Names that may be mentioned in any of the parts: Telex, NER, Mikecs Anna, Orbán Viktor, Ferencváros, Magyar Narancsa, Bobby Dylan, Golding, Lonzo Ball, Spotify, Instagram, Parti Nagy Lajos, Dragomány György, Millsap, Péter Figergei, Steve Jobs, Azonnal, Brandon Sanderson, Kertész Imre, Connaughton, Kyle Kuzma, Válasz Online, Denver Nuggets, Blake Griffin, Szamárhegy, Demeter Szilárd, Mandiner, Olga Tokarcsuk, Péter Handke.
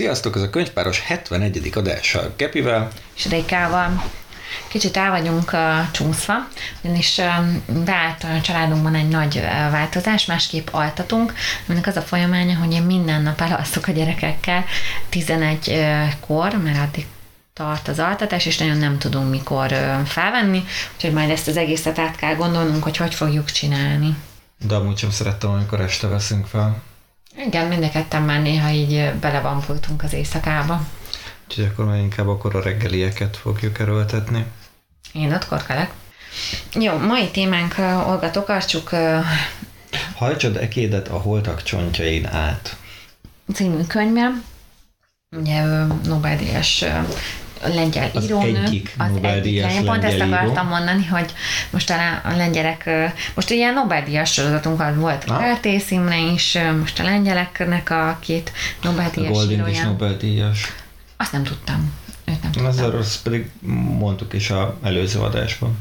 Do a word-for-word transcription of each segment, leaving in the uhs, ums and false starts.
Sziasztok, ez a Könyvpáros hetvenegyedik adása Kepivel és Rékával. Kicsit el vagyunk uh, csúszva, ugyanis uh, beállt a családunkban egy nagy uh, változás, másképp altatunk, aminek az a folyamánya, hogy én minden nap elalszok a gyerekekkel tizenegykor, mert addig tart az altatás, és nagyon nem tudunk mikor uh, felvenni, úgyhogy majd ezt az egészet át kell gondolnunk, hogy hogy fogjuk csinálni. De amúgy sem szerettem, amikor este veszünk fel. Igen, mind a ketten már néha így belevampultunk az éjszakába. Úgyhogy akkor már inkább akkor a reggelieket fogjuk erőltetni. Én ott korkelek. Jó, mai témánk Olga Tokarcsuk. Hajtsad ekédet a holtak csontjain át. Című könyve. Ugye Nobel-díjas lengyel az írónő. Egyik az egyik lengyel. Pont ezt akartam mondani, hogy most talán a lengyelek, most ilyen Nobel-díjas sorozatunk volt a Kertész Imre is, most a lengyeleknek a két Nobel-díjas írója. A Golding is Nobel-díjas. Azt nem tudtam. Őt nem tudtam. Azt pedig mondtuk is az előző adásban.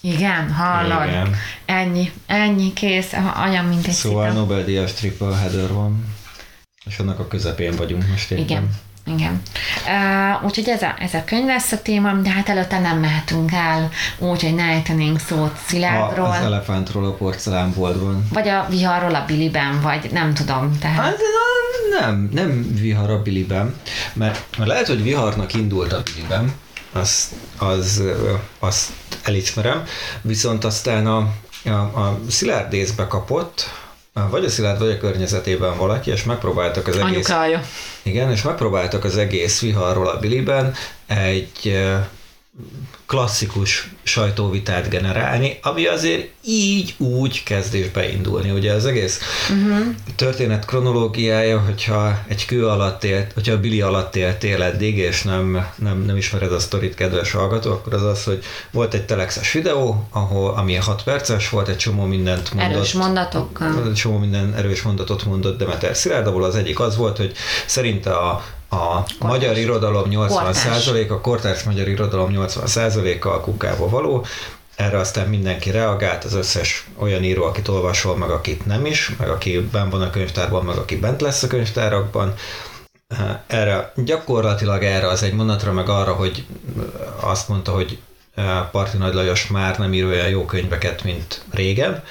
Igen, hallod. Igen. Ennyi, ennyi, kész, anyam mindegy. Szóval Nobel-díjas triple header van, és annak a közepén vagyunk most éppen. Igen. Igen. Uh, úgyhogy ez a, ez a könyv lesz a téma, de hát előtte nem mehetünk el úgy, hogy ne ejtenénk szót Szilárdról. A, az elefántról a porcelánboltban. Vagy a viharról a biliben, vagy nem tudom. Tehát. Hát nem, nem vihar a biliben, mert, mert lehet, hogy viharnak indult a biliben, azt, az, azt elismerem, viszont aztán a, a, a Szilárd észbe kapott, vagy a Szilárd, vagy a környezetében valaki, és megpróbáltak az egész... Anyukája. Igen, és megpróbáltak az egész viharról a biliben egy klasszikus sajtóvitát generálni, ami azért így úgy kezdésbe indulni. Ugye az egész uh-huh. történet kronológiája, hogyha egy kő alatt élt, hogyha a bili alatt éltél eddig, és nem, nem, nem ismered a sztorit, kedves hallgató, akkor az az, hogy volt egy telexes videó, ahol, ami hat perces volt, egy csomó mindent mondott. Erős mondatokkal. Csomó minden erős mondatot mondott Demeter Szilárd, ahol az egyik az volt, hogy szerinte a A magyar irodalom nyolcvan százaléka, a kortárs magyar irodalom nyolcvan százaléka a kukába való. Erre aztán mindenki reagált, az összes olyan író, akit olvasol, meg akit nem is, meg aki benn van a könyvtárban, meg aki bent lesz a könyvtárakban. Erre, gyakorlatilag erre az egy mondatra, meg arra, hogy azt mondta, hogy Parti Nagy Lajos már nem ír olyan jó könyveket, mint régen.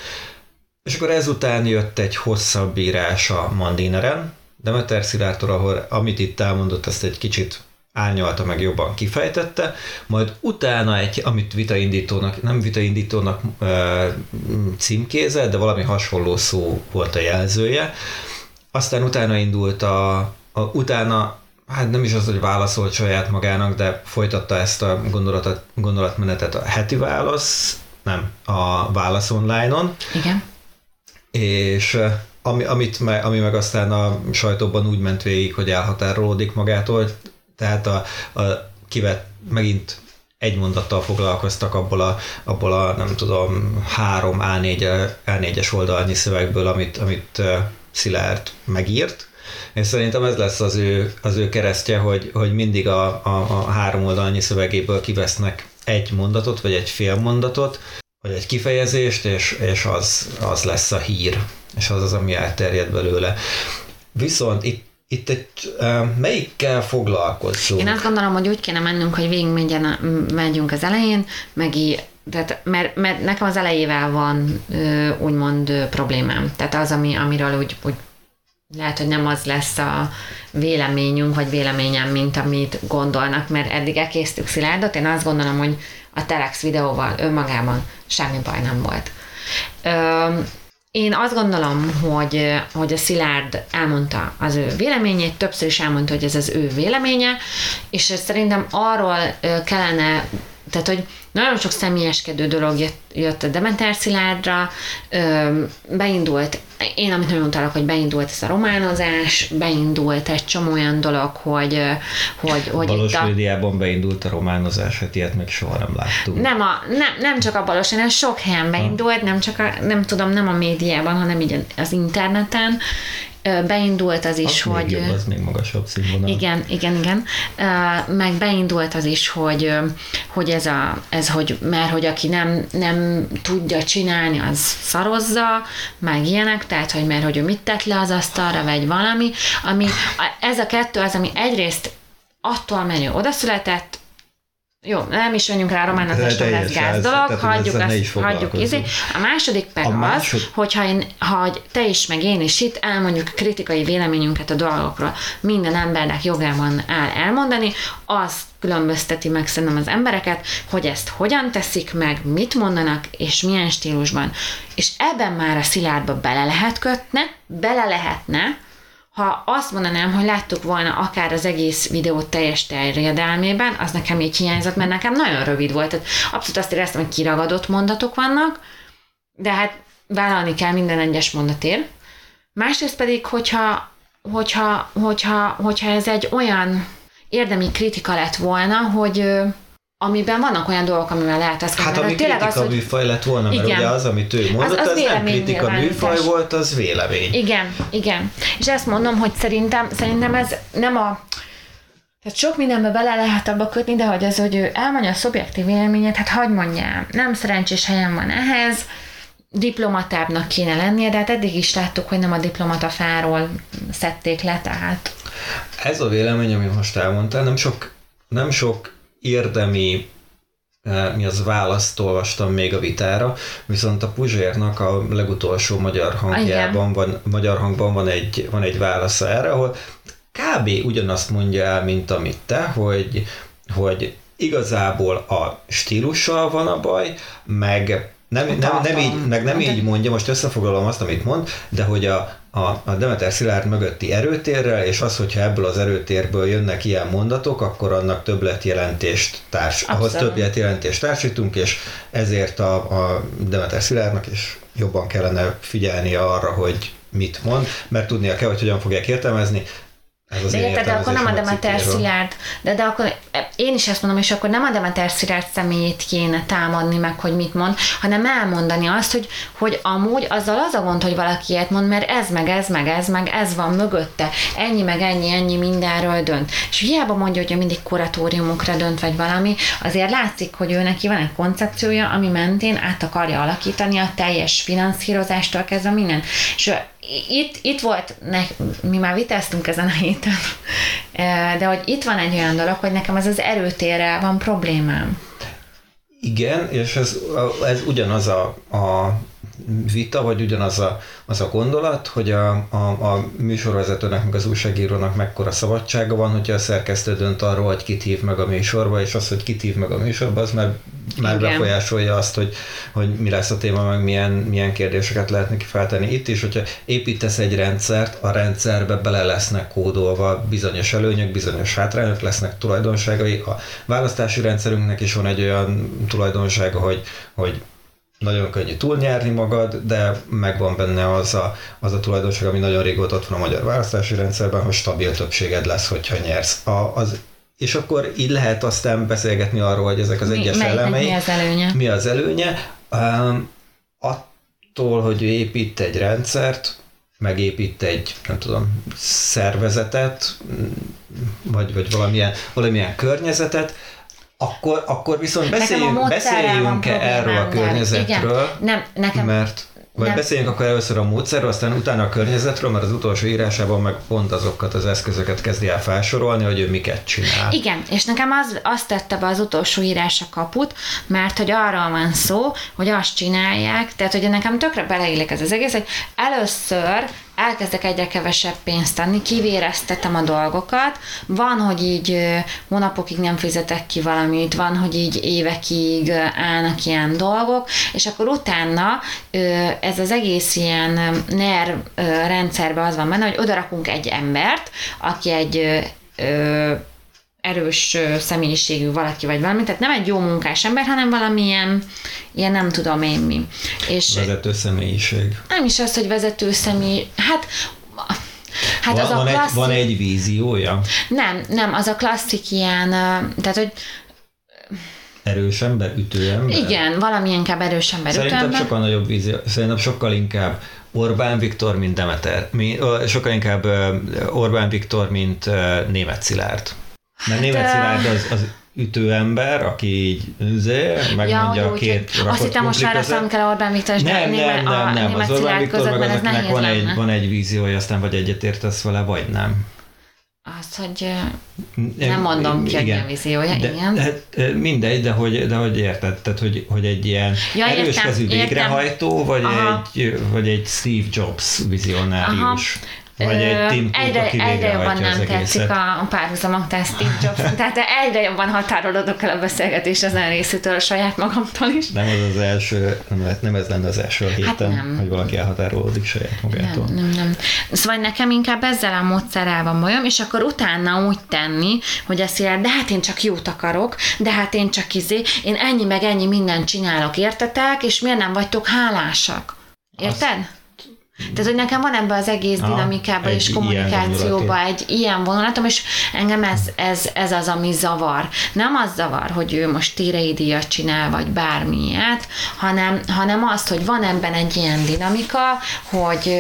És akkor ezután jött egy hosszabb írás a Mandineren, Demeter Szilárdtól, ahol amit itt elmondott, ezt egy kicsit árnyalta, meg jobban kifejtette, majd utána egy, amit vitaindítónak, nem vitaindítónak e, címkézett, de valami hasonló szó volt a jelzője. Aztán utána indult a, a utána, hát nem is az, hogy válaszolt saját magának, de folytatta ezt a gondolatot, gondolatmenetet a heti válasz, nem, a Válasz Online-on. Igen. És... Ami, amit, ami meg aztán a sajtóban úgy ment végig, hogy elhatárolódik magától, tehát a, a kivett, megint egy mondattal foglalkoztak abból a, abból a nem tudom, három á négyes oldalnyi szövegből, amit, amit Szilárd megírt. És szerintem ez lesz az ő, az ő keresztje, hogy, hogy mindig a, a, a három oldalnyi szövegéből kivesznek egy mondatot, vagy egy fél mondatot, vagy egy kifejezést, és, és az, az lesz a hír. És az az, ami elterjed belőle. Viszont itt, itt egy, melyikkel foglalkozzunk? Én azt gondolom, hogy úgy kéne mennünk, hogy végig megyünk az elején, meg így, tehát, mert, mert nekem az elejével van úgymond problémám. Tehát az, ami, amiről úgy, úgy lehet, hogy nem az lesz a véleményünk, vagy véleményem, mint amit gondolnak, mert eddig elkésztük Szilárdot, én azt gondolom, hogy a Telex videóval önmagában semmi baj nem volt. Öm, Én azt gondolom, hogy, hogy a Szilárd elmondta az ő véleményét, többször is elmondta, hogy ez az ő véleménye, és szerintem arról kellene, tehát, hogy nagyon sok személyeskedő dolog jött a Demeter Szilárdra, beindult, én amit nagyon utalok, hogy beindult ez a románozás, beindult egy csomó olyan dolog, hogy... hogy, hogy balos a... médiában beindult a románozás, hát ilyet még soha nem láttunk. Nem, a, nem, nem csak a balos, hanem sok helyen beindult, nem csak a, nem tudom, nem a médiában, hanem így az interneten, Beindult az is, az hogy... Még jobb, az még magasabb színvonal. Igen, igen, igen. Meg beindult az is, hogy, hogy ez a, ez hogy, mert hogy aki nem, nem tudja csinálni, az szarozza, meg ilyenek, tehát, hogy mert hogy ő mit tett le az asztalra, vagy valami, ami, ez a kettő az, ami egyrészt attól menő odaszületett, jó, nem is önjünk rá, románatásról lesz gáz dolog, hagyjuk ezt, hagyjuk izé. A második pedig másod... az, hogyha én, ha te is, meg én is itt elmondjuk kritikai véleményünket a dolgokról, minden embernek jogában áll elmondani, az különbözteti meg szerintem az embereket, hogy ezt hogyan teszik meg, mit mondanak, és milyen stílusban. És ebben már a Szilárdba bele lehet kötne, bele lehetne, ha azt mondanám, hogy láttuk volna akár az egész videót teljes terjedelmében, az nekem így hiányzott, mert nekem nagyon rövid volt. Tehát abszolút azt éreztem, hogy kiragadott mondatok vannak, de hát vállalni kell minden egyes mondatért. Másrészt pedig, hogyha, hogyha, hogyha, hogyha ez egy olyan érdemi kritika lett volna, hogy... amiben vannak olyan dolgok, amivel lehet azt mondani. Hát ami kritika az, hogy... műfaj lett volna, mert igen, ugye az, amit ő mondott, az, az, az nem kritika műfaj volt, az vélemény. Igen, igen. És ezt mondom, hogy szerintem, szerintem ez nem a... Tehát sok mindenbe bele lehet abba kötni, de hogy az, hogy ő elmondja a szubjektív véleményét, hát hagyd mondjam, nem szerencsés helyen van ehhez, diplomatábbnak kéne lennie, de hát eddig is láttuk, hogy nem a diplomata fáról szedték le, tehát... Ez a vélemény, amit most elmondtál, nem sok, nem sok érdemi, mi az választ olvastam még a vitára, viszont a Puzsérnak a legutolsó magyar hangjában van, magyar hangban van egy, van egy válasza erre, ahol kb. Ugyanazt mondja el, mint amit te, hogy, hogy igazából a stílussal van a baj, meg nem, nem, nem, így, meg nem így mondja, most összefoglalom azt, amit mond, de hogy a a Demeter Szilárd mögötti erőtérrel, és az, hogyha ebből az erőtérből jönnek ilyen mondatok, akkor annak többletjelentést társ, ahhoz többletjelentést társítunk, és ezért a, a Demeter Szilárdnak is jobban kellene figyelnie arra, hogy mit mond, mert tudnia kell, hogy hogyan fogják értelmezni. Ez de érted, de akkor nem a Demeter Szilárd, de, de akkor én is ezt mondom, és akkor nem a Demeter Szilárd személyét kéne támadni meg, hogy mit mond, hanem elmondani azt, hogy, hogy amúgy azzal az a gond, hogy valaki ilyet mond, mert ez meg ez meg ez meg ez van mögötte, ennyi meg ennyi, ennyi mindenről dönt. És hiába mondja, hogy mindig kuratóriumokra dönt, vagy valami, azért látszik, hogy ő neki van egy koncepciója, ami mentén át akarja alakítani a teljes finanszírozástól kezdve minden. És Itt, itt volt, ne, mi már vitáztunk ezen a héten, de hogy itt van egy olyan dolog, hogy nekem ez az erőtérrel van problémám. Igen, és ez, ez ugyanaz a, a vita, vagy ugyanaz a, az a gondolat, hogy a, a, a műsorvezetőnek, meg az újságírónak mekkora szabadsága van, hogyha a szerkesztő dönt arról, hogy kit hív meg a műsorba, és az, hogy kit hív meg a műsorba, az már, már befolyásolja azt, hogy, hogy mi lesz a téma, meg milyen, milyen kérdéseket lehet neki feltenni. Itt is, hogyha építesz egy rendszert, a rendszerbe bele lesznek kódolva bizonyos előnyök, bizonyos hátrányok, lesznek tulajdonságai. A választási rendszerünknek is van egy olyan tulajdonsága, hogy, hogy nagyon könnyű túlnyerni magad, de megvan benne az a, az a tulajdonság, ami nagyon régóta ott van a magyar választási rendszerben, hogy stabil többséged lesz, hogyha nyersz. A, az, és akkor így lehet aztán beszélgetni arról, hogy ezek az mi, egyes elemei. Mi az előnye? Mi az előnye? Um, attól, hogy ő épít egy rendszert, megépít egy, nem tudom, szervezetet, vagy, vagy valamilyen, valamilyen környezetet, Akkor, akkor viszont beszéljünk, beszéljünk-e erről a környezetről, nem, nekem, mert vagy nem. Beszéljünk akkor először a módszerről, aztán utána a környezetről, mert az utolsó írásában meg pont azokat az eszközöket kezdi el felsorolni, hogy ő miket csinál. Igen, és nekem az, azt tette be az utolsó írás a kaput, mert hogy arról van szó, hogy azt csinálják, tehát hogy nekem tökre beleillik ez az egész, hogy először elkezdek egyre kevesebb pénzt adni, kivéreztetem a dolgokat, van, hogy így hónapokig nem fizetek ki valamit, van, hogy így évekig állnak ilyen dolgok, és akkor utána ez az egész ilyen NER rendszerben az van benne, hogy odarakunk egy embert, aki egy erős személyiségű valaki vagy valami, tehát nem egy jó munkás ember, hanem valamilyen, ilyen nem tudom én mi. És vezető személyiség. Nem is az, hogy vezető személy, hát, hát van, az a klasszik... Van egy, van egy víziója? Nem, nem, az a klasszik ilyen, tehát hogy erős ember, ütő ember. Igen, valami inkább erős ember, ütő ember. Szerintem sokkal nagyobb vízió, szerintem sokkal inkább Orbán Viktor, mint Demeter. Mi, sokkal inkább Orbán Viktor, mint Németh Szilárd. Mert Németh Szilárd az, az ütőember, aki így üzél, megmondja ja, a két rakott. Azt hittem, most válaszolom kell Orbán Viktor és nem, nem, nem, nem. Az Orbán Viktor meg azoknak van egy, van egy víziója, aztán vagy egyetértesz vele, vagy nem. Azt, hogy nem mondom ki, hogy a víziója, igen. De, de, mindegy, de hogy, de hogy érted, tehát, hogy, hogy egy ilyen ja, erős értem, kezű végrehajtó, vagy egy, vagy egy Steve Jobs vizionárius. Aha. Vagy egy Tim Cook, egyre, aki egyre jobban nem tetszik a, a párhuzamok, tehát Steve Jobs. Tehát egyre jobban határolódok el a beszélgetés ezen részétől, a saját magamtól is. Nem ez az első, nem, nem ez lenne az első a héten, hát hogy valaki elhatárolódik saját magától. Nem, nem, nem. Szóval nekem inkább ezzel a módszerrel van bajom, és akkor utána úgy tenni, hogy azt jelenti, de hát én csak jót akarok, de hát én csak izé, én ennyi meg ennyi mindent csinálok, értetek, és miért nem vagytok hálásak? Érted? Azt... Tehát, hogy nekem van ebben az egész dinamikában és kommunikációban egy ilyen vonulatom, és engem ez, ez, ez az, ami zavar. Nem az zavar, hogy ő most tírei díjat csinál, vagy bármilyet, hanem, hanem az, hogy van ebben egy ilyen dinamika, hogy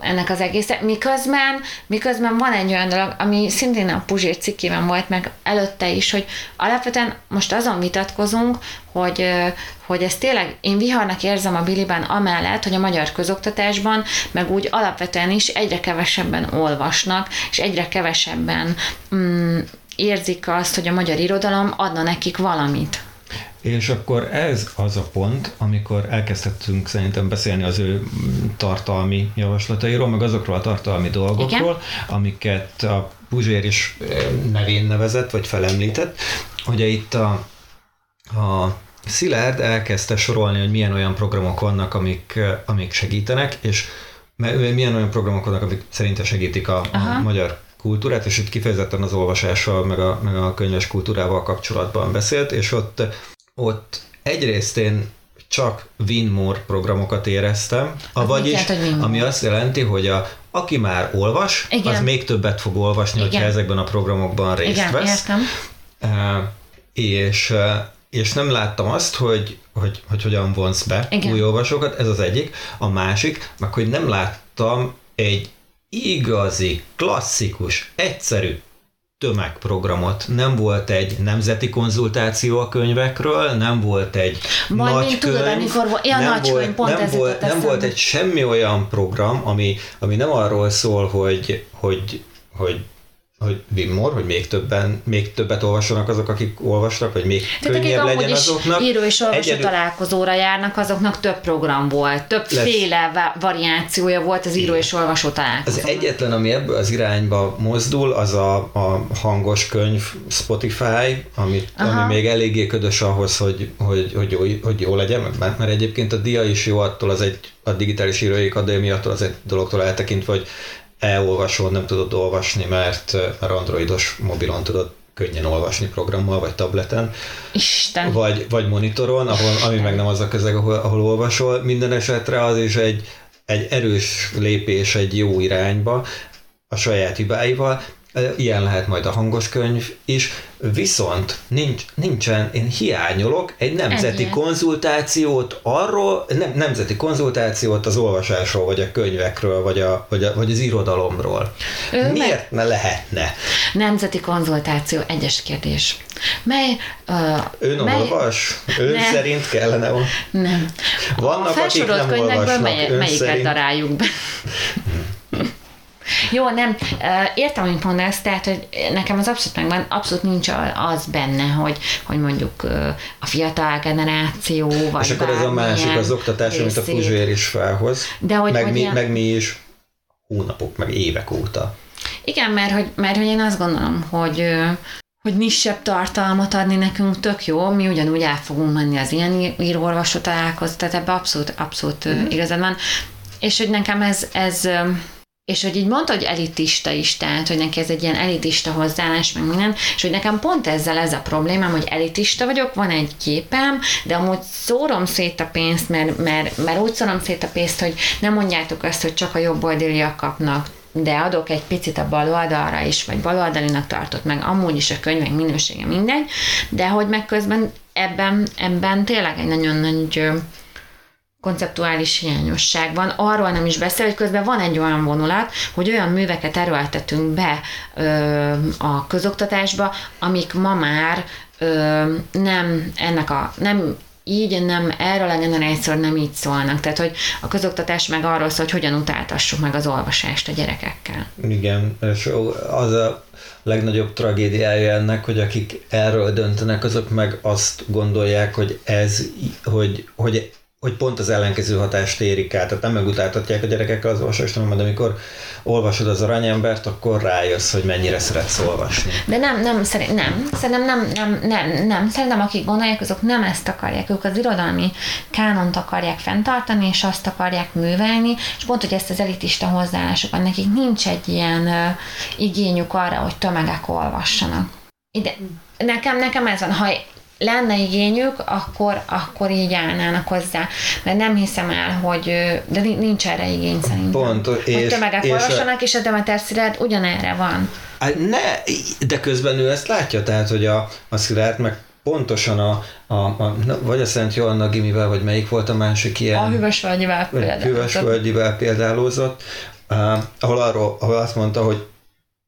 ennek az egész, miközben, miközben van egy olyan dolog, ami szintén a Puzsér cikkében volt, meg előtte is, hogy alapvetően most azon vitatkozunk, hogy, hogy ez tényleg, én viharnak érzem a Biliben amellett, hogy a magyar közoktatásban, meg úgy alapvetően is egyre kevesebben olvasnak, és egyre kevesebben mm, érzik azt, hogy a magyar irodalom adna nekik valamit. És akkor ez az a pont, amikor elkezdhetünk szerintem beszélni az ő tartalmi javaslatairól, meg azokról a tartalmi dolgokról, igen, amiket a Puzsér is nevén nevezett, vagy felemlített, hogy itt a, a Szilárd elkezdte sorolni, hogy milyen olyan programok vannak, amik, amik segítenek, és milyen olyan programok vannak, amik szerinte segítik a, a magyar kultúrát, és itt kifejezetten az olvasással, meg a, meg a könyves kultúrával kapcsolatban beszélt, és ott Ott egyrészt én csak Win More programokat éreztem, vagyis, ami azt jelenti, hogy a, aki már olvas, igen, az még többet fog olvasni, igen, hogyha ezekben a programokban részt igen, vesz. Értem. E, és, és nem láttam azt, hogy, hogy, hogy hogyan vonsz be igen, új olvasókat, ez az egyik. A másik, meg hogy nem láttam egy igazi, klasszikus, egyszerű tömegprogramot. Nem volt egy nemzeti konzultáció a könyvekről, nem volt egy majd nagy könyv, tudod, amikor, ja, nem, nagy volt, könyv pont nem, volt, nem volt egy semmi olyan program, ami, ami nem arról szól, hogy hogy, hogy hogy Wimmor, hogy még, többen, még többet olvassanak azok, akik olvasnak, vagy még tehát könnyebb legyen azoknak. Tehát író és olvasó Egyedül... találkozóra járnak, azoknak több program volt, többféle lesz... variációja volt az író és olvasó találkozónak. Az egyetlen, ami ebből az irányba mozdul, az a, a hangos könyv Spotify, ami, ami még eléggé ködös ahhoz, hogy, hogy, hogy, jó, hogy jó legyen, mert, mert egyébként a dia is jó attól, az egy, a digitális írói akadémiától az egy dologtól eltekintve, hogy elolvasol, nem tudod olvasni, mert, mert androidos mobilon tudod könnyen olvasni programmal, vagy tableten, Isten. Vagy, vagy monitoron, ahol, ami meg nem az a közeg, ahol, ahol olvasol. Minden esetre az is egy, egy erős lépés egy jó irányba, a saját hibáival. Ilyen lehet majd a hangos könyv is, viszont nincs, nincsen, én hiányolok egy nemzeti Ennyi. konzultációt arról, nem, nemzeti konzultációt az olvasásról, vagy a könyvekről, vagy, a, vagy, a, vagy az irodalomról. Ő Miért ne lehetne? Nemzeti konzultáció, egyes kérdés. Mely, uh, ön mely... olvas? Ön nem. szerint kellene olvasni? Nem. Vannak, a akik nem olvasnak. Mely, melyiket szerint... daráljuk be? Jó, nem, értem, amit mondasz, tehát, hogy nekem az abszolút megvan, abszolút nincs az benne, hogy, hogy mondjuk a fiatal generáció, vagy bármilyen. És akkor ez a másik, az oktatás, részét. Amit a Puzsér is felhoz, De hogy, meg, hogy mi, ilyen... meg mi is hónapok, meg évek óta. Igen, mert hogy, mert, hogy én azt gondolom, hogy... hogy nissebb tartalmat adni nekünk tök jó, mi ugyanúgy el fogunk menni az ilyen író-olvasó találkozó, tehát ebben abszolút, abszolút mm. igazad van. És hogy nekem ez... ez és hogy így mondta, hogy elitista is, tehát, hogy neki ez egy ilyen elitista hozzáállás, meg minden, és hogy nekem pont ezzel ez a problémám, hogy elitista vagyok, van egy képem, de amúgy szórom szét a pénzt, mert, mert, mert úgy szórom szét a pénzt, hogy nem mondjátok azt, hogy csak a jobboldaliak kapnak de adok egy picit a baloldalra is, vagy baloldalinak tartott meg, amúgy is a könyvek minősége mindegy, de hogy meg közben ebben, ebben tényleg egy nagyon nagy konceptuális hiányosság van. Arról nem is beszél, hogy közben van egy olyan vonulat, hogy olyan műveket erőltetünk be ö, a közoktatásba, amik ma már ö, nem ennek a... nem így nem, erről a generációról nem így szólnak. Tehát, hogy a közoktatás meg arról szól, hogy hogyan utáltassuk meg az olvasást a gyerekekkel. Igen, és az a legnagyobb tragédiája ennek, hogy akik erről döntenek, azok meg azt gondolják, hogy ez, hogy, hogy, hogy pont az ellenkező hatást érik át. Tehát nem megutáltatják a gyerekekkel az olvasást, hanem amikor olvasod az Aranyembert, akkor rájössz, hogy mennyire szeretsz olvasni. De nem, nem, szerint, nem, szerintem nem, nem, nem, nem, szerintem akik gondolják, azok nem ezt akarják, ők az irodalmi kánont akarják fenntartani, és azt akarják művelni, és pont, hogy ezt az elitista hozzáállásokat, nekik nincs egy ilyen uh, igényük arra, hogy tömegek olvassanak. Ide, nekem, nekem ez van, ha lenne igényük, akkor, akkor így állnának hozzá. Mert nem hiszem el, hogy... De nincs erre igény szerintem. Pont. És, hogy tömegek és olvassanak, a... és a Demeter Szilárd ugyanerre van. Ne, de közben ő ezt látja, tehát, hogy a, a Szilárd meg pontosan a, a, a vagy a Szent Joanna gimivel, vagy melyik volt a másik ilyen... A Hűvösvölgyivel például. Hűvösvölgyivel példálózott, uh, ahol, arról, ahol azt mondta, hogy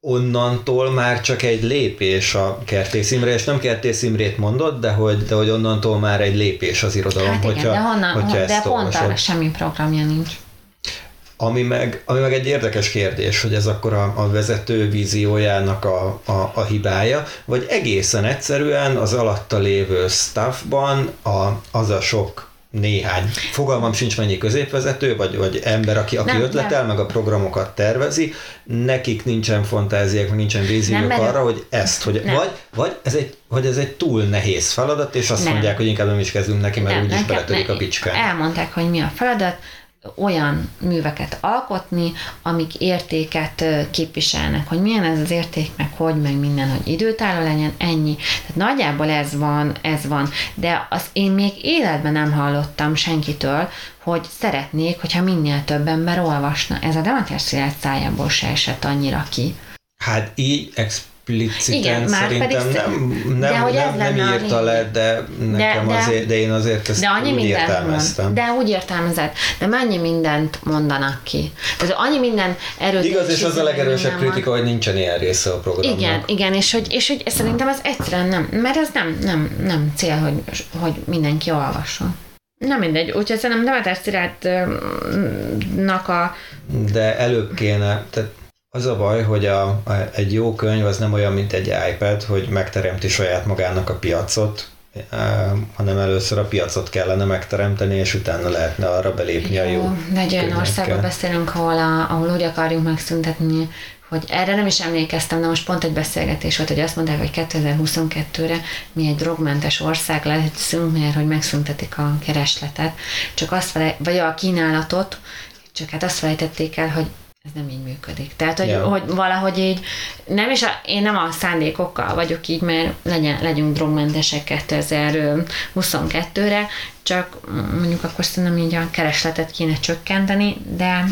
onnantól már csak egy lépés a Kertész Imre, és nem Kertész Imrét mondott, de hogy, de hogy onnantól már egy lépés az irodalom, hát igen, hogyha, de honnan, hogyha de ezt olvasod. De pont arra semmi programja nincs. Ami meg, ami meg egy érdekes kérdés, hogy ez akkor a, a vezető víziójának a, a, a hibája, vagy egészen egyszerűen az alatta lévő staffban a, az a sok néhány, fogalmam sincs mennyi középvezető, vagy, vagy ember, aki, aki nem, ötletel, nem. meg a programokat tervezi, nekik nincsen fantáziák, meg nincsen víziók arra, hogy ezt, hogy vagy, vagy, ez egy, vagy ez egy túl nehéz feladat, és azt nem. mondják, hogy inkább nem is kezdünk neki, mert úgyis beletörik a bicskán. Elmondták, hogy mi a feladat, olyan műveket alkotni, amik értéket képviselnek, hogy milyen ez az érték, meg hogy, meg minden, hogy időtálló legyen, ennyi. Tehát nagyjából ez van, ez van. De az én még életben nem hallottam senkitől, hogy szeretnék, hogyha minél több ember olvasna. Ez a Demeter Szilárd szájából se esett annyira ki. Hát így expliciten igen, szerintem nem, nem, de, hogy nem, nem írta le, de, nekem de, de, azért, de én azért ezt de úgy értelmeztem. Mond, de úgy értelmezett, de mennyi mindent mondanak ki. Tehát annyi minden erőt... Igaz, és az a legerősebb kritika, van. Hogy nincsen ilyen része a programnak. Igen, igen, és hogy, és hogy szerintem ez egyszerűen nem, mert ez nem, nem, nem cél, hogy, hogy mindenki olvasson. Nem mindegy, úgyhogy szerintem Demeter Szilárdnak a... De előbb kéne, tehát az a baj, hogy a, a, egy jó könyv az nem olyan, mint egy iPad, hogy megteremti saját magának a piacot, e, hanem először a piacot kellene megteremteni, és utána lehetne arra belépni jó, a jó könyvekkel. Egy olyan országról beszélünk, ahol, a, ahol úgy akarjuk megszüntetni, hogy erre nem is emlékeztem, de most pont egy beszélgetés volt, hogy azt mondták, hogy kétezer-huszonkettőre mi egy drogmentes ország leszünk, mert hogy megszüntetik a keresletet, csak azt fele, vagy a kínálatot, csak hát azt felejtették el, hogy ez nem így működik. Tehát, hogy, yeah. hogy valahogy így, nem is a, én nem a szándékokkal vagyok így, mert legyen, legyünk drogmentesek kétezer-huszonkettőre, csak mondjuk akkor szerintem így a keresletet kéne csökkenteni, de,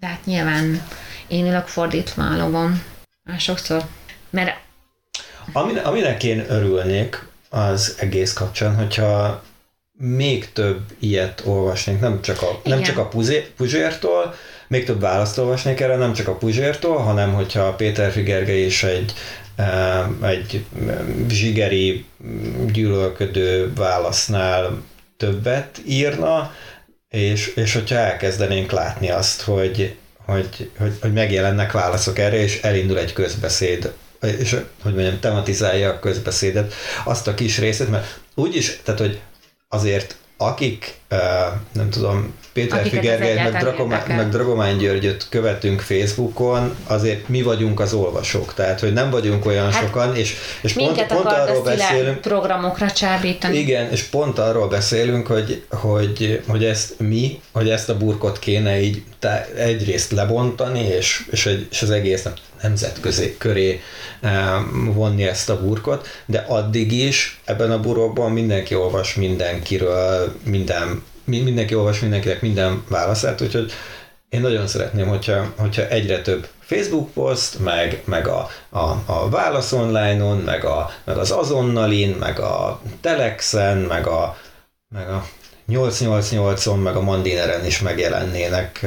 de hát nyilván én ülök fordítva a lovon. Már sokszor. Mert... Aminek, aminek én örülnék az egész kapcsán, hogyha még több ilyet olvasnék, nem csak a, nem csak a Puzé, Puzsértól, még több választ olvasnék erre, nem csak a Puzsértól, hanem hogyha Péter Figergei is egy, egy zsigeri, gyűlölködő válasznál többet írna, és, és hogyha elkezdenénk látni azt, hogy, hogy, hogy, hogy megjelennek válaszok erre, és elindul egy közbeszéd, és hogy mondjam, tematizálja a közbeszédet, azt a kis részét, mert úgyis, tehát, hogy azért akik, uh, nem tudom, Péter Figergei, meg, Dragomá- meg Dragomány Györgyöt követünk Facebookon, azért mi vagyunk az olvasók, tehát, hogy nem vagyunk olyan hát sokan, és, és pont, pont arról beszélünk... programokra csábítani. Igen, és pont arról beszélünk, hogy, hogy, hogy ezt mi, hogy ezt a burkot kéne így tá- egyrészt lebontani, és, és, egy, és az egész nemzetközi köré vonni ezt a burkot, de addig is ebben a burokban mindenki olvas mindenkiről, minden, mindenki olvas mindenkinek minden válaszát, úgyhogy én nagyon szeretném, hogyha, hogyha egyre több Facebook poszt, meg, meg a, a, a Válasz Online-on, meg, a, meg az Azonnalin, meg a Telexen, meg a, meg a nyolc nyolc nyolc-on, meg a Mandineren is megjelennének,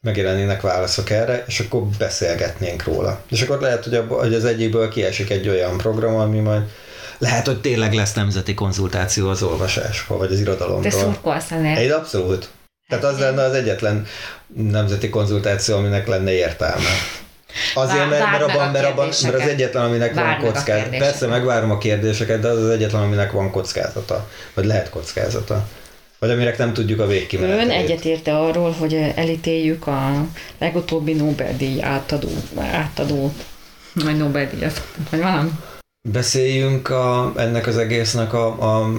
megjelennének válaszok erre, és akkor beszélgetnénk róla. És akkor lehet, hogy, abba, hogy az egyikből kiesik egy olyan program, ami majd lehet, hogy tényleg lesz nemzeti konzultáció az olvasásról, vagy az irodalomról. Te szurkolsz ennél. Egy abszolút. Tehát az lenne az egyetlen nemzeti konzultáció, aminek lenne értelme. Azért, mert, mert, abban, mert, abban, mert az egyetlen, aminek várd van kockázata. Persze, megvárom a kérdéseket, de az az egyetlen, aminek van kockázata. Vagy lehet kockázata. Vagy aminek nem tudjuk a végkimenetelét. Ön egyetérte arról, hogy elítéljük a legutóbbi Nobel-díj átadó, átadót. Vagy Nobel-díjat. Vagy valami. Beszéljünk a, ennek az egésznek, a, a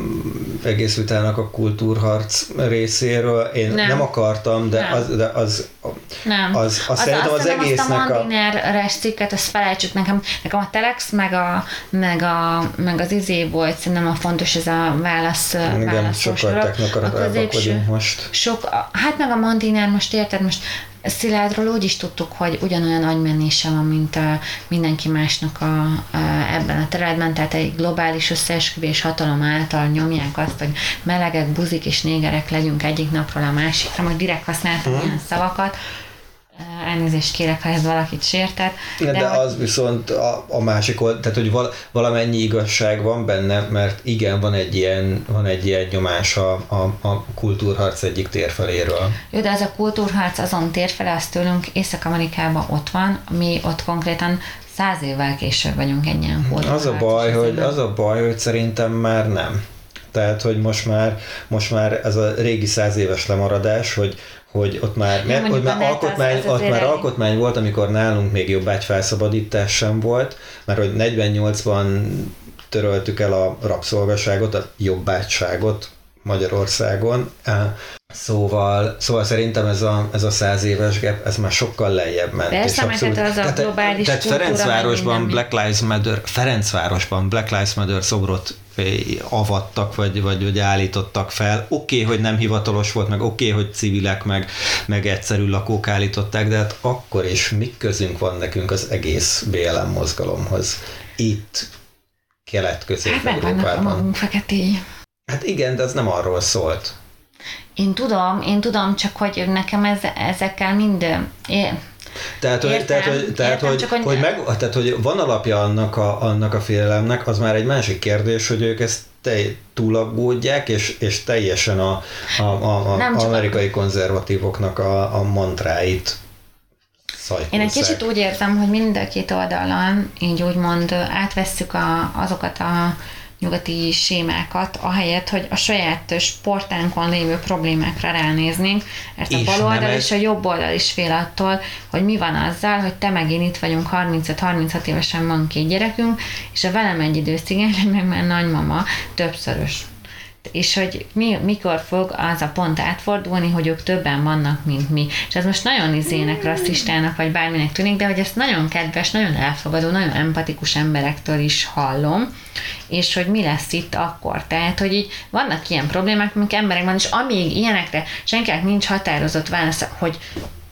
egész vitának a kultúrharc részéről. Én nem, nem akartam, de nem. az... De az nem. Az, az, az, szerintem az, az egésznek azt a... a Mandiner-es cikket, azt felejtsük nekem. Nekem a Telex, meg, a, meg, a, meg az izé volt, szerintem a fontos ez a válasz. Igen, sokkal technokratábbak vagyunk most. Sok, hát meg a Mandiner, most érted, most Szilárdról úgy is tudtuk, hogy ugyanolyan agymenése van, mint a, mindenki másnak a, a, ebben a területben, tehát egy globális összeesküvés hatalom által nyomják azt, hogy melegek, buzik és négerek legyünk egyik napról a másikra, most direkt használtam hmm. ilyen szavakat, elnézést kérek, ha ez valakit sértett. De, de az hogy... viszont a, a másik oldal, tehát hogy val, valamennyi igazság van benne, mert igen, van egy ilyen, van egy ilyen nyomás a, a, a kultúrharc egyik térfeléről. Jó, de ez a kultúrharc azon térfele, az tőlünk Észak-Amerikában ott van, mi ott konkrétan száz évvel később vagyunk egy ilyen kultúrharc. Az a baj, hogy, az a baj, hogy szerintem már nem. Tehát, hogy most már, most már ez a régi száz éves lemaradás, hogy hogy ott már, nem, ott már, alkotmány, az, az ott már alkotmány volt, amikor nálunk még jobbágyfelszabadítás sem volt, mert hogy negyvennyolcban töröltük el a rabszolgaságot, a jobbágyságot Magyarországon. Szóval, szóval szerintem ez a, ez a száz éves gap, ez már sokkal lejjebb ment. Persze, mert abszolút, az a globális tehát, kultúra. Tehát Ferencvárosban Black Lives Matter, Ferencvárosban Black Lives Matter szobrot avattak, vagy, vagy, vagy állítottak fel. Oké, okay, hogy nem hivatalos volt, meg oké, okay, hogy civilek, meg, meg egyszerű lakók állították, de hát akkor is mi közünk van nekünk az egész bé el em mozgalomhoz. Itt, Kelet-Közép-Európában. Hát meg vannak a feketéi. Hát igen, de az nem arról szólt. Én tudom, én tudom, csak hogy nekem ez, ezekkel mind... Én... Tehát, értem, hogy, tehát, hogy, tehát, értem, hogy, csak, hogy, hogy, meg, tehát, hogy van alapja annak a, annak a félelemnek, az már egy másik kérdés, hogy ők ezt tej, túlaggódják, és, és teljesen a, a, a, a amerikai konzervatívoknak a, a mantráit szajkózzák. Én egy kicsit úgy érzem, hogy mind a két oldalon, így úgymond átvesszük a, azokat a nyugati sémákat, ahelyett, hogy a saját sportánkon lévő problémákra ránéznénk, mert a bal oldal és a jobb oldal is fél attól, hogy mi van azzal, hogy te meg én itt vagyunk, harmincöt harminchat évesen van két gyerekünk, és a velem egy idős cigány, meg már nagymama többszörös. És hogy mi, mikor fog az a pont átfordulni, hogy ők többen vannak, mint mi. És ez most nagyon izének, rasszistának, vagy bárminek tűnik, de hogy ezt nagyon kedves, nagyon elfogadó, nagyon empatikus emberektől is hallom, és hogy mi lesz itt akkor. Tehát, hogy így vannak ilyen problémák, amik emberekben, és amíg ilyenekre senkinek nincs határozott válasz, hogy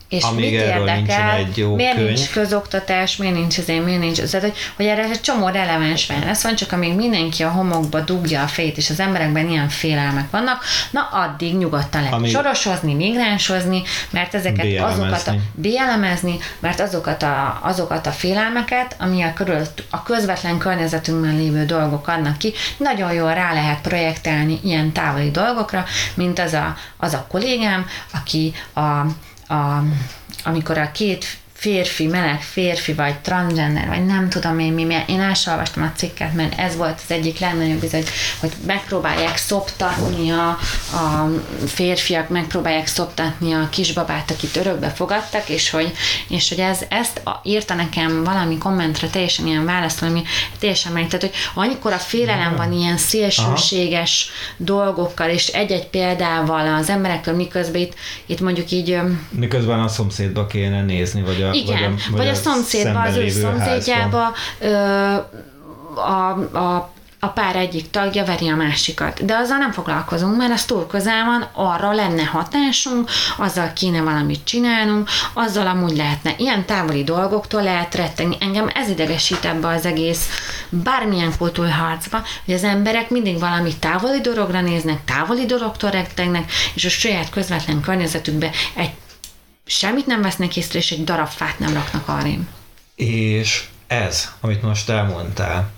és amíg mit érdekel, egy jó miért könyv. Nincs közoktatás, miért nincs ezért, miért nincs ezért, hogy, hogy erre egy csomó releváns válasz van, csak amíg mindenki a homokba dugja a fejét, és az emberekben ilyen félelmek vannak, na addig nyugodtan lehet amíg sorosozni, migránsozni, mert ezeket bé elemezni. azokat a, bé elemezni, mert azokat a, azokat a félelmeket, ami a, körülött, a közvetlen környezetünkben lévő dolgok adnak ki, nagyon jól rá lehet projektálni ilyen távoli dolgokra, mint az a, az a kollégám, aki a A, amikor a két férfi, meleg férfi, vagy transgender, vagy nem tudom én mi, én el sem olvastam a cikket, mert ez volt az egyik legnagyobb bizony, hogy megpróbálják szoptatni a, a férfiak, megpróbálják szoptatni a kisbabát, akit örökbe fogadtak, és hogy, és hogy ez, ezt a, írta nekem valami kommentre teljesen ilyen választ, ami teljesen meg, tehát hogy amikor a félelem van ilyen szélsőséges aha. dolgokkal, és egy-egy példával az emberekkel, miközben itt, itt mondjuk így... Miközben a szomszédba kéne nézni, vagy a igen, vagy a, vagy vagy a, a szomszédba, az ő szomszédjába, a, a, a pár egyik tagja veri a másikat. De azzal nem foglalkozunk, mert az túl közel van, arra lenne hatásunk, azzal kéne valamit csinálnunk, azzal amúgy lehetne. Ilyen távoli dolgoktól lehet rettegni. Engem ez idegesít ebbe az egész bármilyen kultúrharcba, hogy az emberek mindig valami távoli dologra néznek, távoli dologtól rettegnek, és a saját közvetlen környezetükbe egy semmit nem vesznek észre, és egy darab fát nem raknak arrém. És ez, amit most elmondtál,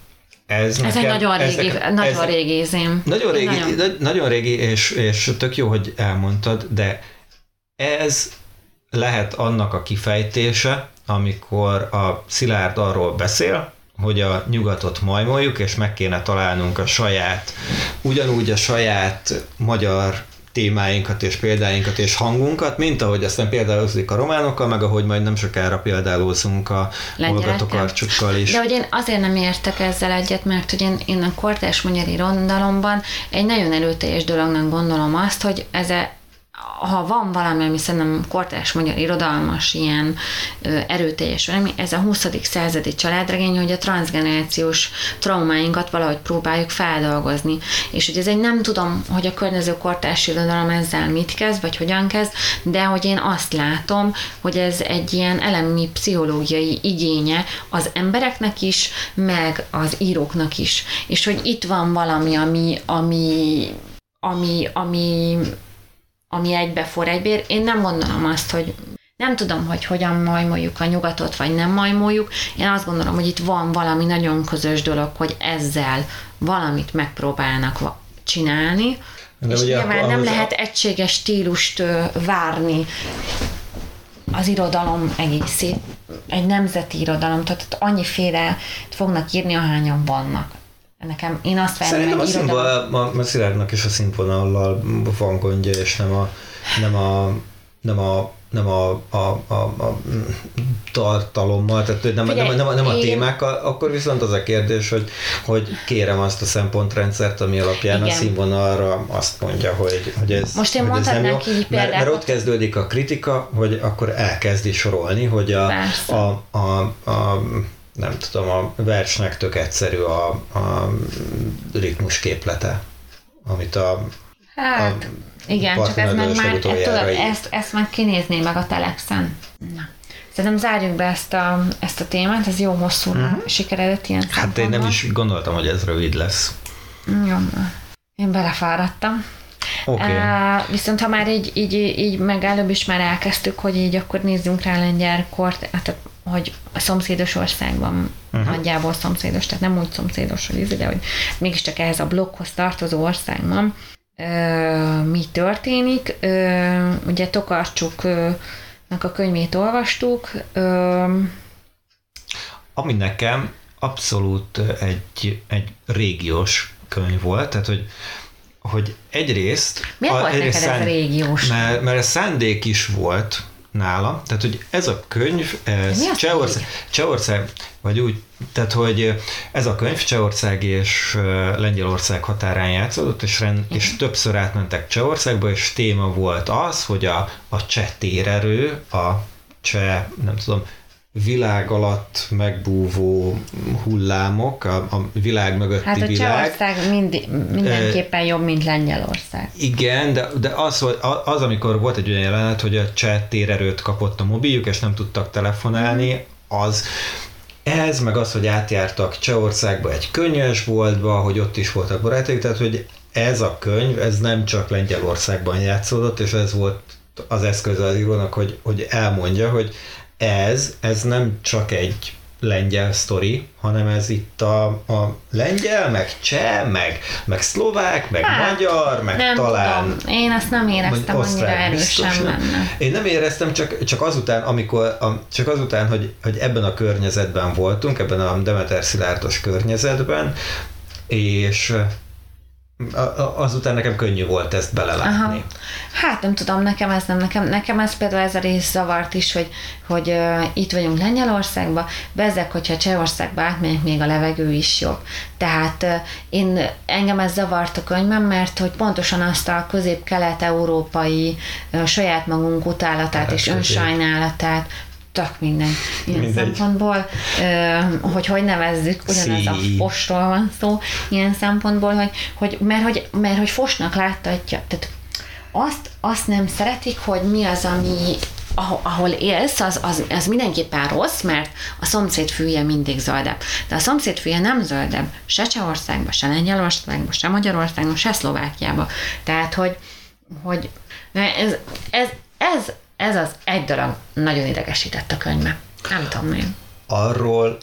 Ez, ez nekem, egy nagyon régi, nekem, nagyon ez, régi izém. Nagyon régi, nagyon... nagyon régi és, és tök jó, hogy elmondtad, de ez lehet annak a kifejtése, amikor a Szilárd arról beszél, hogy a nyugatot majmoljuk, és meg kéne találnunk a saját, ugyanúgy a saját magyar témáinkat és példáinkat és hangunkat, mint ahogy aztán példálózik a románokkal, meg ahogy majd nem sokára példálózunk a Olga Tokarcsukkal is. De hogy én azért nem értek ezzel egyet, mert hogy én, én a kortárs magyar irodalomban egy nagyon előteljes dolognak gondolom azt, hogy ez a, ha van valami, ami szerintem kortárs magyar irodalmas, ilyen ö, erőteljes valami, ez a huszadik századi családregény, hogy a transzgenerációs traumáinkat valahogy próbáljuk feldolgozni. És hogy ez egy, nem tudom, hogy a környező kortárs irodalom ezzel mit kezd, vagy hogyan kezd, de hogy én azt látom, hogy ez egy ilyen elemi pszichológiai igénye az embereknek is, meg az íróknak is. És hogy itt van valami, ami ami, ami, ami ami egybefor egybér. Én nem gondolom azt, hogy nem tudom, hogy hogyan majmoljuk a nyugatot, vagy nem majmoljuk. Én azt gondolom, hogy itt van valami nagyon közös dolog, hogy ezzel valamit megpróbálnak csinálni, de és nyilván nem hozzá... lehet egységes stílust várni az irodalom egészét, egy nemzeti irodalom, tehát annyiféle fognak írni, ahányan vannak. Nekem, én azt szerintem a színvonal, a Szilárdnak is a színvonallal van gondja, és nem a nem a nem a nem a, a, a, a tartalommal, tehát nem, Figyelj, nem, nem, nem a témákkal, akkor viszont az a kérdés, hogy, hogy kérem azt a szempontrendszert, ami alapján igen. a színvonalra azt mondja, hogy, hogy ez, Most én hogy ez nem jó, mert, mert ott kezdődik a kritika, hogy akkor elkezdi sorolni, hogy a, a, a, a, a nem tudom, a versnek tök egyszerű a, a ritmus képlete, amit a, hát, a igen, Parti Nagy Lajos legutoljára így. Ezt, ezt meg kinézném meg a Telexen. Na. Szerintem zárjuk be ezt a, ezt a témát, ez jó hosszúra uh-huh. sikeredett ilyen szempontból. Hát én nem is gondoltam, hogy ez rövid lesz. Jó, én belefáradtam. Okay. Uh, viszont ha már így, így, így meg előbb is már elkezdtük, hogy így akkor nézzünk rá lengyel kort, hát hogy a szomszédos országban uh-huh. nagyjából szomszédos, tehát nem úgy szomszédos, hogy ez, de hogy mégiscsak ehhez a blokkhoz tartozó országban uh, mi történik. Uh, ugye Tokarcsuknak a könyvét olvastuk. Uh, Ami nekem abszolút egy, egy régiós könyv volt, tehát hogy hogy egyrészt... Miért a, volt egyrészt neked ez szánd... régiós? Mert, mert ez szándék is volt nála, tehát hogy ez a könyv, ez Csehország, Csehország, vagy úgy, tehát hogy ez a könyv Csehország és Lengyelország határán játszódott, és, rend, és többször átmentek Csehországba, és téma volt az, hogy a, a cseh térerő, a cseh, nem tudom, világ alatt megbúvó hullámok, a, a világ mögötti hát a világ. Hát Csehország mindig, mindenképpen jobb, mint Lengyelország. Igen, de, de az, az, amikor volt egy olyan jelenet, hogy a cseh térerőt kapott a mobiljuk, és nem tudtak telefonálni, az ez, meg az, hogy átjártak Csehországba egy könyvesboltba, hogy ott is voltak barátaik, tehát hogy ez a könyv, ez nem csak Lengyelországban játszódott, és ez volt az eszköz az írónak, hogy, hogy elmondja, hogy Ez, ez nem csak egy lengyel sztori, hanem ez itt a, a lengyel, meg cseh, meg, meg szlovák, meg hát, magyar, meg nem talán... Tudom. Én ezt nem éreztem annyira erősen benne. Én nem éreztem, csak, csak azután, amikor, a, csak azután hogy, hogy ebben a környezetben voltunk, ebben a Demeter Szilárdos környezetben, és... azután nekem könnyű volt ezt belelátni. Aha. Hát nem tudom, nekem ez nem, nekem, nekem ez például ez a rész zavart is, hogy, hogy uh, itt vagyunk Lengyelországban, bezzeg, hogyha Csehországba átmegyek, még a levegő is jobb. Tehát uh, én, engem ez zavart a könyvben, mert hogy pontosan azt a közép-kelet-európai uh, saját magunk utálatát és önsajnálatát tök minden ilyen mindegy. Szempontból, hogy hogy nevezzük, ugyanaz a fosról van szó ilyen szempontból, hogy, hogy, mert, hogy, mert hogy fosnak láttatja, tehát azt, azt nem szeretik, hogy mi az, ami ahol élsz, az, az, az mindenképpen rossz, mert a szomszéd fűje mindig zöldebb. De a szomszéd fűje nem zöldebb se Csehországban, se Lengyelországban, se Magyarországon, se Szlovákiában. Tehát, hogy, hogy ez, ez, ez, ez az egy dolog nagyon idegesített a könyvben. Nem tudom én. Arról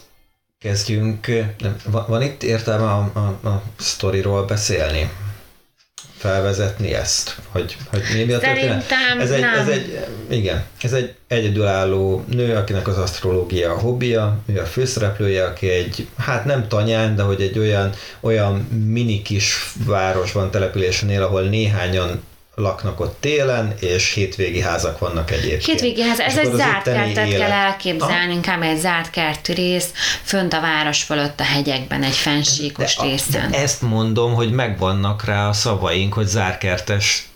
kezdjünk, nem, van, van itt értelme a, a, a sztoriról beszélni? Felvezetni ezt, hogy, hogy mi a történet. Ez egy, ez egy, igen, ez egy egyedülálló nő, akinek az asztrológia a hobbija, ő a főszereplője, aki egy, hát nem tanyán, de hogy egy olyan, olyan mini kis városban, településen él, ahol néhányan laknak ott télen, és hétvégi házak vannak egyébként. Hétvégi ház, ez egy zárt kertet élet. Kell elképzelni, ah. inkább egy zárt kerti rész, fönt a város fölött a hegyekben, egy fensíkos részen. Ezt mondom, hogy megvannak rá a szavaink, hogy zárkertes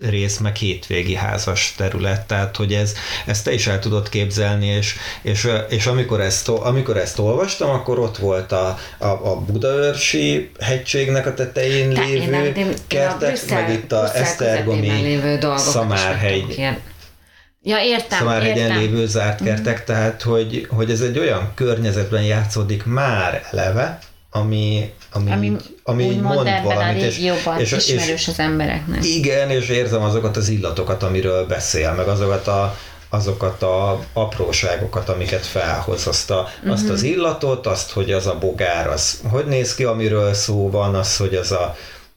rész, meg hétvégi házas terület, tehát hogy ez, ezt te is el tudod képzelni, és, és, és amikor, ezt, amikor ezt olvastam, akkor ott volt a, a, a Budaörsi hegységnek a tetején te, lévő nem, kertek, Brüsszel, meg itt a esztergomi Szamárhegy. Ja, értem, Szamárhegyen értem. Lévő zárt kertek, mm-hmm. tehát hogy, hogy ez egy olyan környezetben játszódik már eleve, ami ami, ami, ami úgy mond, mond valamit, és, és, és ismerős az embereknek. Igen, és érzem azokat az illatokat, amiről beszél, meg azokat a, azokat a apróságokat, amiket felhoz. Azt, a, uh-huh. azt az illatot, azt, hogy az a bogár, az hogy néz ki, amiről szó van, az, hogy az a,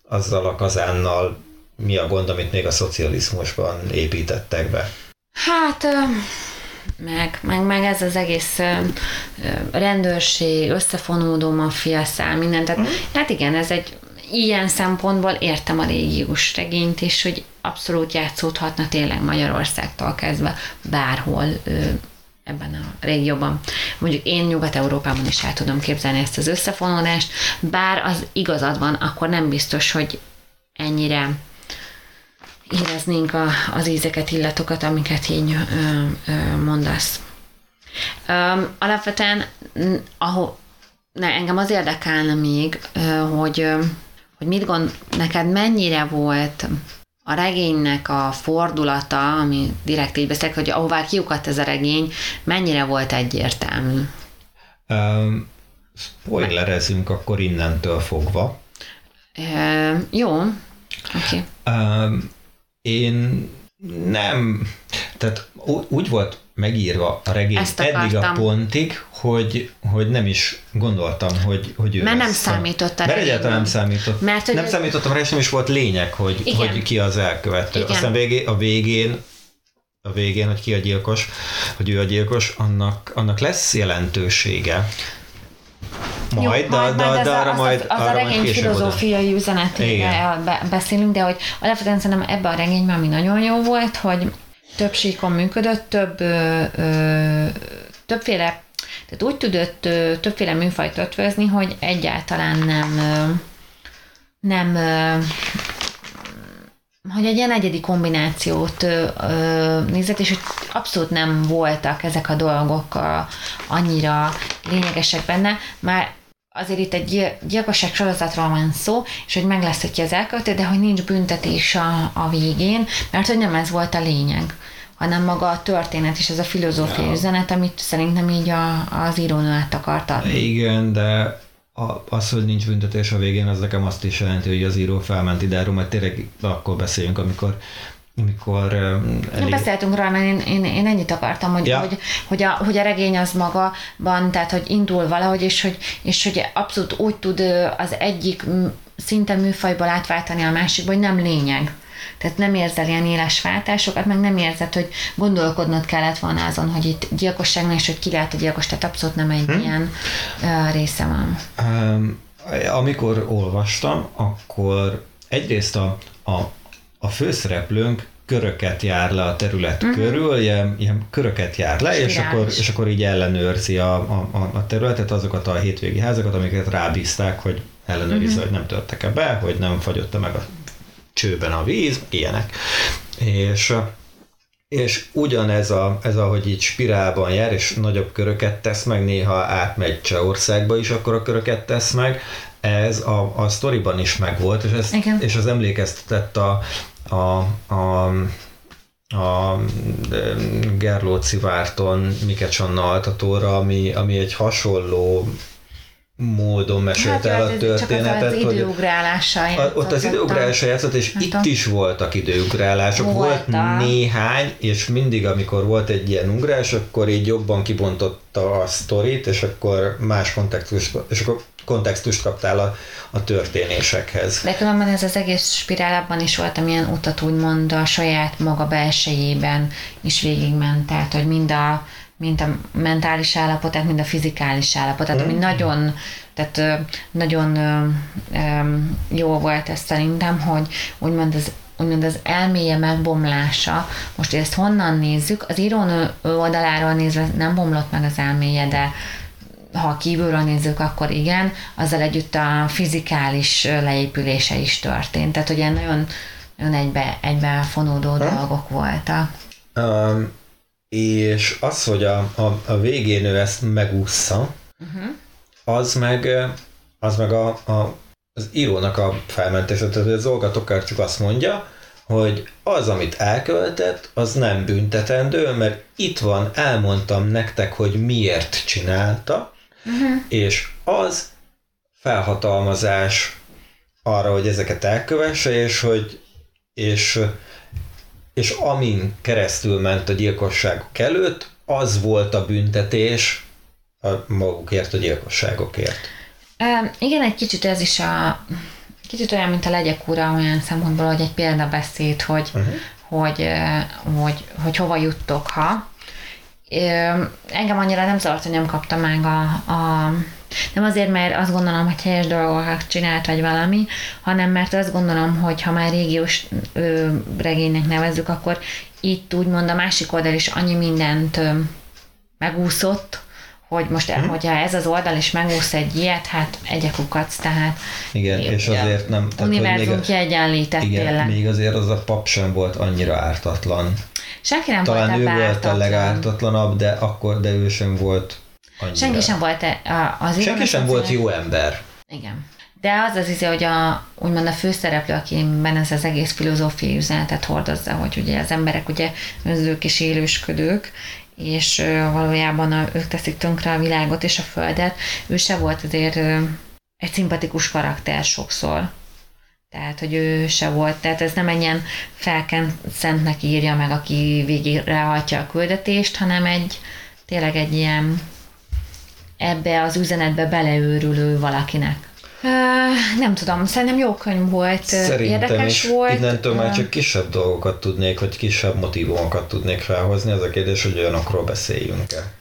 azzal a kazánnal mi a gond, amit még a szocializmusban építettek be. Hát... Um... Meg, meg, meg ez az egész rendőrség, összefonódó maffia szál, minden. Tehát, mm. hát igen, ez egy ilyen szempontból értem a régiós regényt is, hogy abszolút játszódhatna tényleg Magyarországtól kezdve bárhol ebben a régióban. Mondjuk én Nyugat-Európában is el tudom képzelni ezt az összefonódást, bár az igazad van, akkor nem biztos, hogy ennyire éreznénk a, az ízeket, illatokat, amiket így ö, ö, mondasz. Ö, alapvetően ahol, ne, engem az érdekelne még, ö, hogy, ö, hogy mit gond, neked mennyire volt a regénynek a fordulata, ami direkt így beszél, hogy ahová kiukadt ez a regény, mennyire volt egyértelmű? Um, spoilerezünk akkor innentől fogva. Ö, jó, oké. Okay. Um, Én nem, tehát úgy volt megírva a regény eddig a pontig, hogy, hogy nem is gondoltam, hogy, hogy ő Mert nem számított a regény. Mert egyáltalán nem számított. Mert, nem ő... számítottam rá, és nem is volt lényeg, hogy, hogy ki az elkövető. Igen. Aztán végé, a végén, a végén, hogy ki a gyilkos, hogy ő a gyilkos, annak, annak lesz jelentősége. Majd, Jó, majd, de, majd, de, de arra az, majd, az, az arra a regény filozófiai üzenetére beszélünk, de hogy alapvetően szerintem ebben a regényben, ami nagyon jó volt, hogy több síkon működött, több ö, ö, többféle, tehát úgy tudott ö, többféle műfajt ötvözni, hogy egyáltalán nem nem ö, hogy egy ilyen egyedi kombinációt ö, nézett, és hogy abszolút nem voltak ezek a dolgok a, annyira lényegesek benne, már azért itt egy gyilkosság sorozatról van szó, és hogy meg lesz, hogy ki az elkövető, de hogy nincs büntetés a, a végén, mert hogy nem ez volt a lényeg, hanem maga a történet és ez a filozófiai ja. üzenet, amit szerintem így a, az írónő át akart adni. Igen, de az, hogy nincs büntetés a végén, az nekem azt is jelenti, hogy az író felment idáról, mert tényleg akkor beszéljünk, amikor amikor... Elég... Beszéltünk rá, mert én, én, én ennyit akartam, hogy, ja. hogy, hogy, a, hogy a regény az maga van, tehát hogy indul valahogy, és hogy, és hogy abszolút úgy tud az egyik szinte műfajból átváltani a másikba, hogy nem lényeg. Tehát nem érzel ilyen éles váltásokat, meg nem érzed, hogy gondolkodnod kellett volna azon, hogy itt gyilkosságban, és hogy ki lehet a gyilkos, tehát abszolút nem egy hmm. ilyen uh, része van. Um, amikor olvastam, akkor egyrészt a, a, a főszereplőnk köröket jár le a terület uh-huh. körül, ilyen, ilyen köröket jár le, és akkor, és akkor így ellenőrzi a, a, a területet, azokat a hétvégi házakat, amiket rábízták, hogy ellenőrizze, uh-huh. hogy nem törtek-e be, hogy nem fagyotta meg a csőben a víz, ilyenek. És És ugyanez, a, ez ahogy így spirálban jár, és nagyobb köröket tesz meg, néha átmegy Csehországba is, akkor a köröket tesz meg, ez a, a sztoriban is megvolt, és, ez, és az emlékeztetett a, a, a a Gerlóci Várton Mikecs Anna altatóra, ami, ami egy hasonló módon mesélte hát, el a történetet. Csak az időugrálással játszott. Ott az időugrálással játszott, és nem itt tudom. Is voltak időugrálások. Volt néhány, és mindig, amikor volt egy ilyen ugrás, akkor így jobban kibontotta a sztorit, és akkor más kontextust, és akkor kontextust kaptál a, a történésekhez. De különben ez az egész spirálában is volt, amilyen utat úgymond a saját maga belsejében is végigment, tehát, hogy mind a mint a mentális állapotát, mind a fizikális állapotát, ami mm. nagyon, tehát nagyon jó volt ez szerintem, hogy úgymond az, úgymond az elméje megbomlása, most ezt honnan nézzük, az írónő oldaláról nézve nem bomlott meg az elméje, de ha kívülről nézzük, akkor igen, azzal együtt a fizikális leépülése is történt, tehát ugye nagyon, nagyon egybe, egybe fonódó hmm. dolgok voltak. Um. És az, hogy a, a, a végén ő ezt megússza, uh-huh. az meg, az, meg a, a, az írónak a felmentése. Tehát az Olga Tokarcsuk azt mondja, hogy az, amit elkövetett, az nem büntetendő, mert itt van, elmondtam nektek, hogy miért csinálta, uh-huh. és az felhatalmazás arra, hogy ezeket elkövesse, és hogy és és amin keresztül ment a gyilkosságok előtt, az volt a büntetés a magukért, a gyilkosságokért. Um, igen, egy kicsit ez is a... Kicsit olyan, mint a Legyek ura, olyan szempontból, hogy egy példabeszéd, hogy, uh-huh. hogy, hogy, hogy, hogy hova juttok, ha. Um, engem annyira nem zavart, hogy nem kapta meg a... a nem azért, mert azt gondolom, hogy helyes dolgokat csinált, vagy valami, hanem mert azt gondolom, hogy ha már régiós ö, regénynek nevezzük, akkor itt úgymond a másik oldal is annyi mindent ö, megúszott, hogy most, hmm. hogyha ez az oldal is megúsz egy ilyet, hát egyekukatsz, tehát... Igen, és azért nem... Univerzum kiegyenlítettél. Igen, még azért az a pap sem volt annyira ártatlan. Senki nem volt ebbe ártatlan. Talán ő volt a legártatlanabb, de, akkor, de ő sem volt... Annyira. Senki sem volt az Senki igaz, sem az volt jó ember. Igen. De az az izé, hogy a, úgymond a főszereplő, akiben ez az egész filozófiai üzenetet hordozza, hogy ugye az emberek ugye önzők és élősködők, és valójában a, ők teszik tönkre a világot és a földet. Ő se volt azért egy szimpatikus karakter sokszor. Tehát, hogy ő se volt, tehát ez nem egy ilyen felkent szentnek írja meg, aki végigrehajtja a küldetést, hanem egy, tényleg egy ilyen ebbe az üzenetbe beleőrülő valakinek. Uh, nem tudom, szerintem jó könyv volt, szerintem érdekes volt. Innentől már csak kisebb dolgokat tudnék, vagy kisebb motívumokat tudnék felhozni. Az a kérdés, hogy olyanokról beszéljünk-e.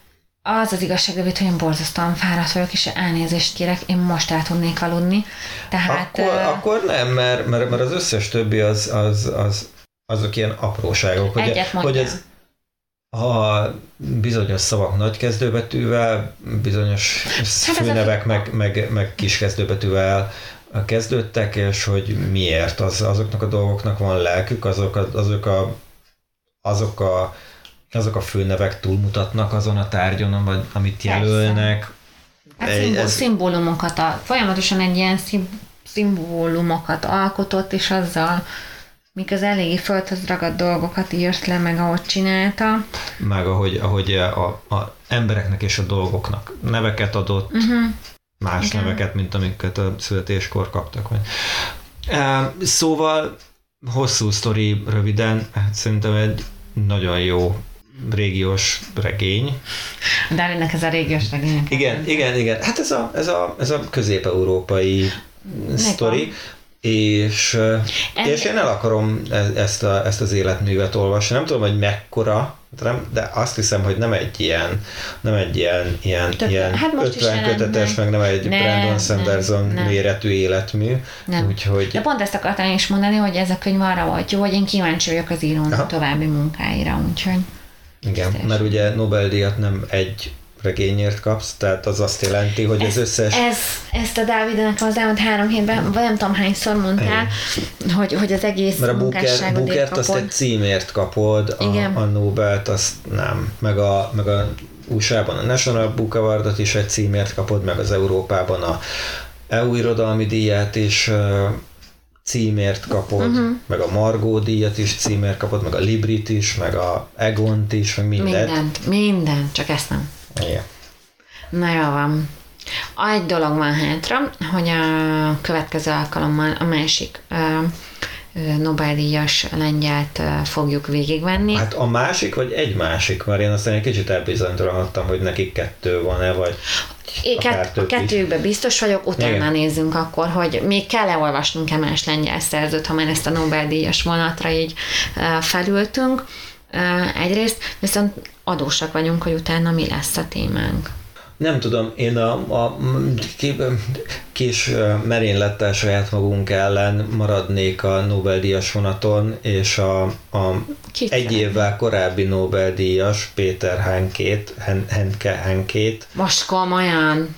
Az az igazság, hogy én borzasztóan fáradt vagyok, és elnézést kérek, én most el tudnék aludni. Tehát, akkor, uh, akkor nem, mert, mert, mert az összes többi az, az, az, azok ilyen apróságok. Hogy egyet mondjam. Hogy ez, a bizonyos szavak nagy kezdőbetűvel, bizonyos főnevek meg, meg, meg kis kezdőbetűvel kezdődtek, és hogy miért az, azoknak a dolgoknak van lelkük, azok a, azok, a, azok, a, azok a főnevek túlmutatnak azon a tárgyon, amit jelölnek. Hát ez... szimbólumokat, folyamatosan egy ilyen szimbólumokat alkotott, és azzal miközben eléggé földhöz ragadt dolgokat írt le, meg ahogy csinálta. Meg ahogy, ahogy a, a embereknek és a dolgoknak neveket adott, uh-huh. más igen. neveket, mint amiket a születéskor kaptak. Szóval hosszú sztori röviden, szerintem egy nagyon jó régiós regény. De ennek ez a régiós regény. Igen, igen, igen. Hát ez a, ez a, ez a közép-európai sztori. És, és én el akarom ezt, a, ezt az életművet olvasni. Nem tudom, hogy mekkora, de azt hiszem, hogy nem egy ilyen, nem egy ilyen, ilyen, Több, ilyen hát ötven kötetes, meg nem egy ne, Brandon Sanderson nem, nem. méretű életmű. Nem. Úgyhogy... De pont ezt akartam is mondani, hogy ez a könyv arra volt jó, hogy én kíváncsi vagyok az írón további munkáira. Úgyhogy... Igen, biztos. Mert ugye Nobel-díjat nem egy regényért kapsz, tehát az azt jelenti, hogy ez, az összes... Ez, ezt a Dávidának az elmond három hétben, vagy nem tudom hányszor mondtál, hogy, hogy az egész Mert a munkásságodért kapod. Bookert azt egy címért kapod, a, a Nobelt azt nem, meg a, meg a u es á-ban a National Book Awardot is egy címért kapod, meg az Európában a é u irodalmi díját is címért kapod, uh-huh. meg a Margó díjat is címért kapod, meg a Librit is, meg a Egont is, meg mindent. Mindent, mindent, csak ezt nem. Igen. Na jó van. Egy dolog van hátra, hogy a következő alkalommal a másik Nobel-díjas lengyelt fogjuk végigvenni. Hát a másik, vagy egy másik? Már én aztán egy kicsit elbizonytalanodtam, hogy nekik kettő van-e, vagy én kett, kettőjükben biztos vagyok, utána igen. nézzünk akkor, hogy még kell-e olvasnunk-e más lengyel szerzőt, ha már ezt a Nobel-díjas vonatra így felültünk. Egyrészt, viszont adósak vagyunk, hogy utána mi lesz a témánk. Nem tudom, én a, a kis merénylettel saját magunk ellen maradnék a Nobel-díjas vonaton, és a, a egy évvel korábbi Nobel-díjas Péter Handkét, Handke, Handkét. Most komolyan.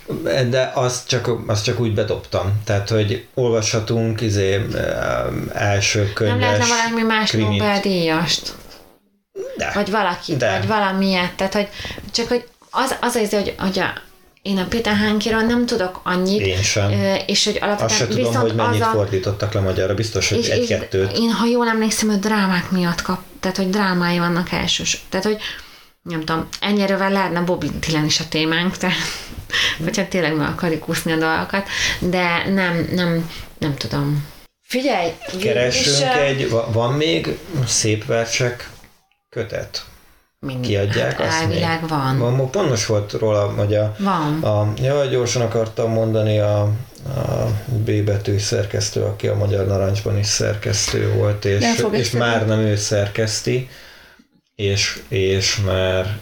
De azt csak, azt csak úgy bedobtam. Tehát, hogy olvashatunk izé, első könyves krimit. Nem lehetne valami más Nobel-díjast? De. Vagy valaki, de. Vagy valamilyet. Tehát, hogy csak, hogy az az, az hogy, hogy a, én a Peter Handkéről nem tudok annyit. Én sem. És hogy alapvetően... Azt se tudom, hogy mennyit a... fordítottak le magyarra. Biztos, hogy egy-kettőt. Én, ha jól emlékszem, hogy drámák miatt kap. Tehát, hogy drámái vannak elsős. Tehát, hogy nem tudom, ennyirevel lehetne Bobby Dylan is a témánk, tehát, hogyha tényleg meg akarjuk úszni a dolgokat, de nem, nem, nem tudom. Figyelj! Keresünk egy... Van még szép versek kötet? Mind. Kiadják hát, azt még. Van. van. Pont most volt róla, hogy a... Van. A, jaj, gyorsan akartam mondani a, a B betű szerkesztő, aki a Magyar Narancsban is szerkesztő volt, és, és már nem ő szerkeszti, és, és már...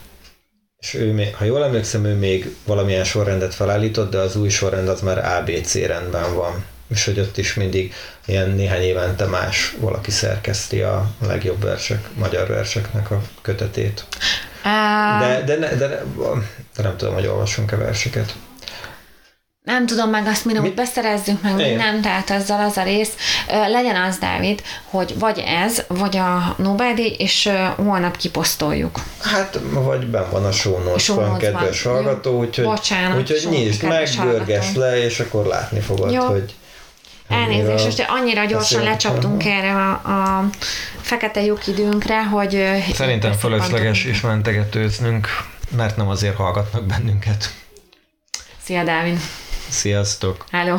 És ő még, ha jól emlékszem, ő még valamilyen sorrendet felállított, de az új sorrend az már á bé cé rendben van. És hogy ott is mindig ilyen néhány évente más valaki szerkeszti a legjobb versek, magyar verseknek a kötetét. Uh, de, de, ne, de, ne, de nem tudom, hogy olvassunk-e verseket. Nem tudom, meg azt mondom, hogy beszerezzünk meg mindent, tehát azzal az a rész. Legyen az, Dávid, hogy vagy ez, vagy a Nobel-díj, és holnap kiposztoljuk. Hát, vagy benn van a show notes-ban, kedves hallgató, úgyhogy, úgyhogy nyisd meg, görgesd le, és akkor látni fogod, jó. hogy elnézést, most annyira gyorsan lecsaptunk erre a, a fekete lyuk időnkre, hogy... Szerintem fölösleges is mentegetőznünk, mert nem azért hallgatnak bennünket. Szia, Dávid! Sziasztok! Hello!